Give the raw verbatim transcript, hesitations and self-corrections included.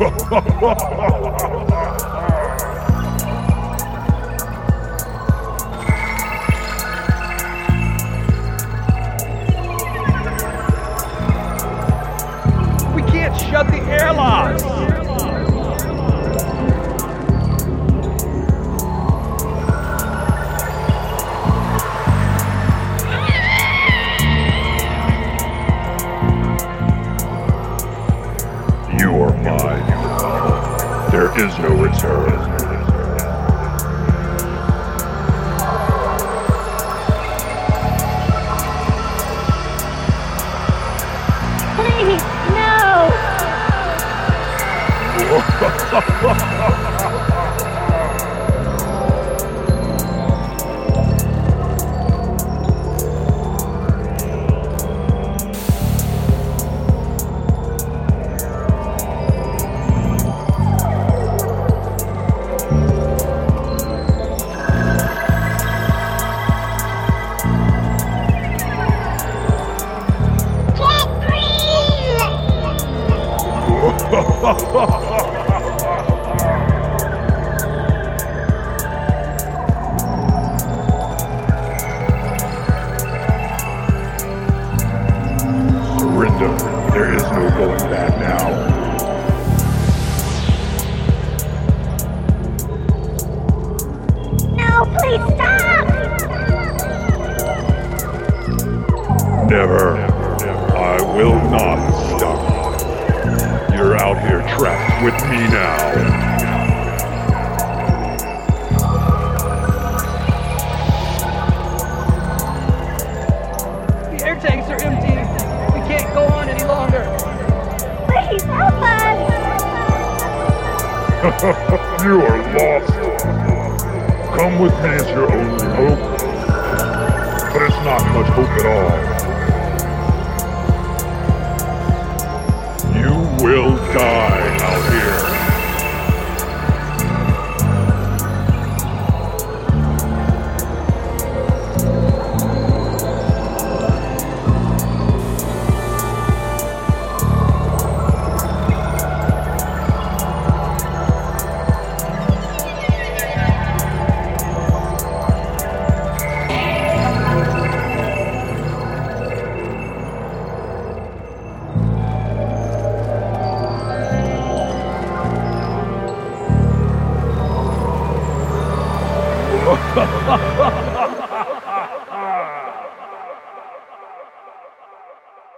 We can't shut the airlocks. There is no return. Please, no! There is no going back now. No, please stop! Never, never, I will not stop. You're out here trapped with me now. You are lost. Come with me as your only hope. But it's not much hope at all. You will die out here.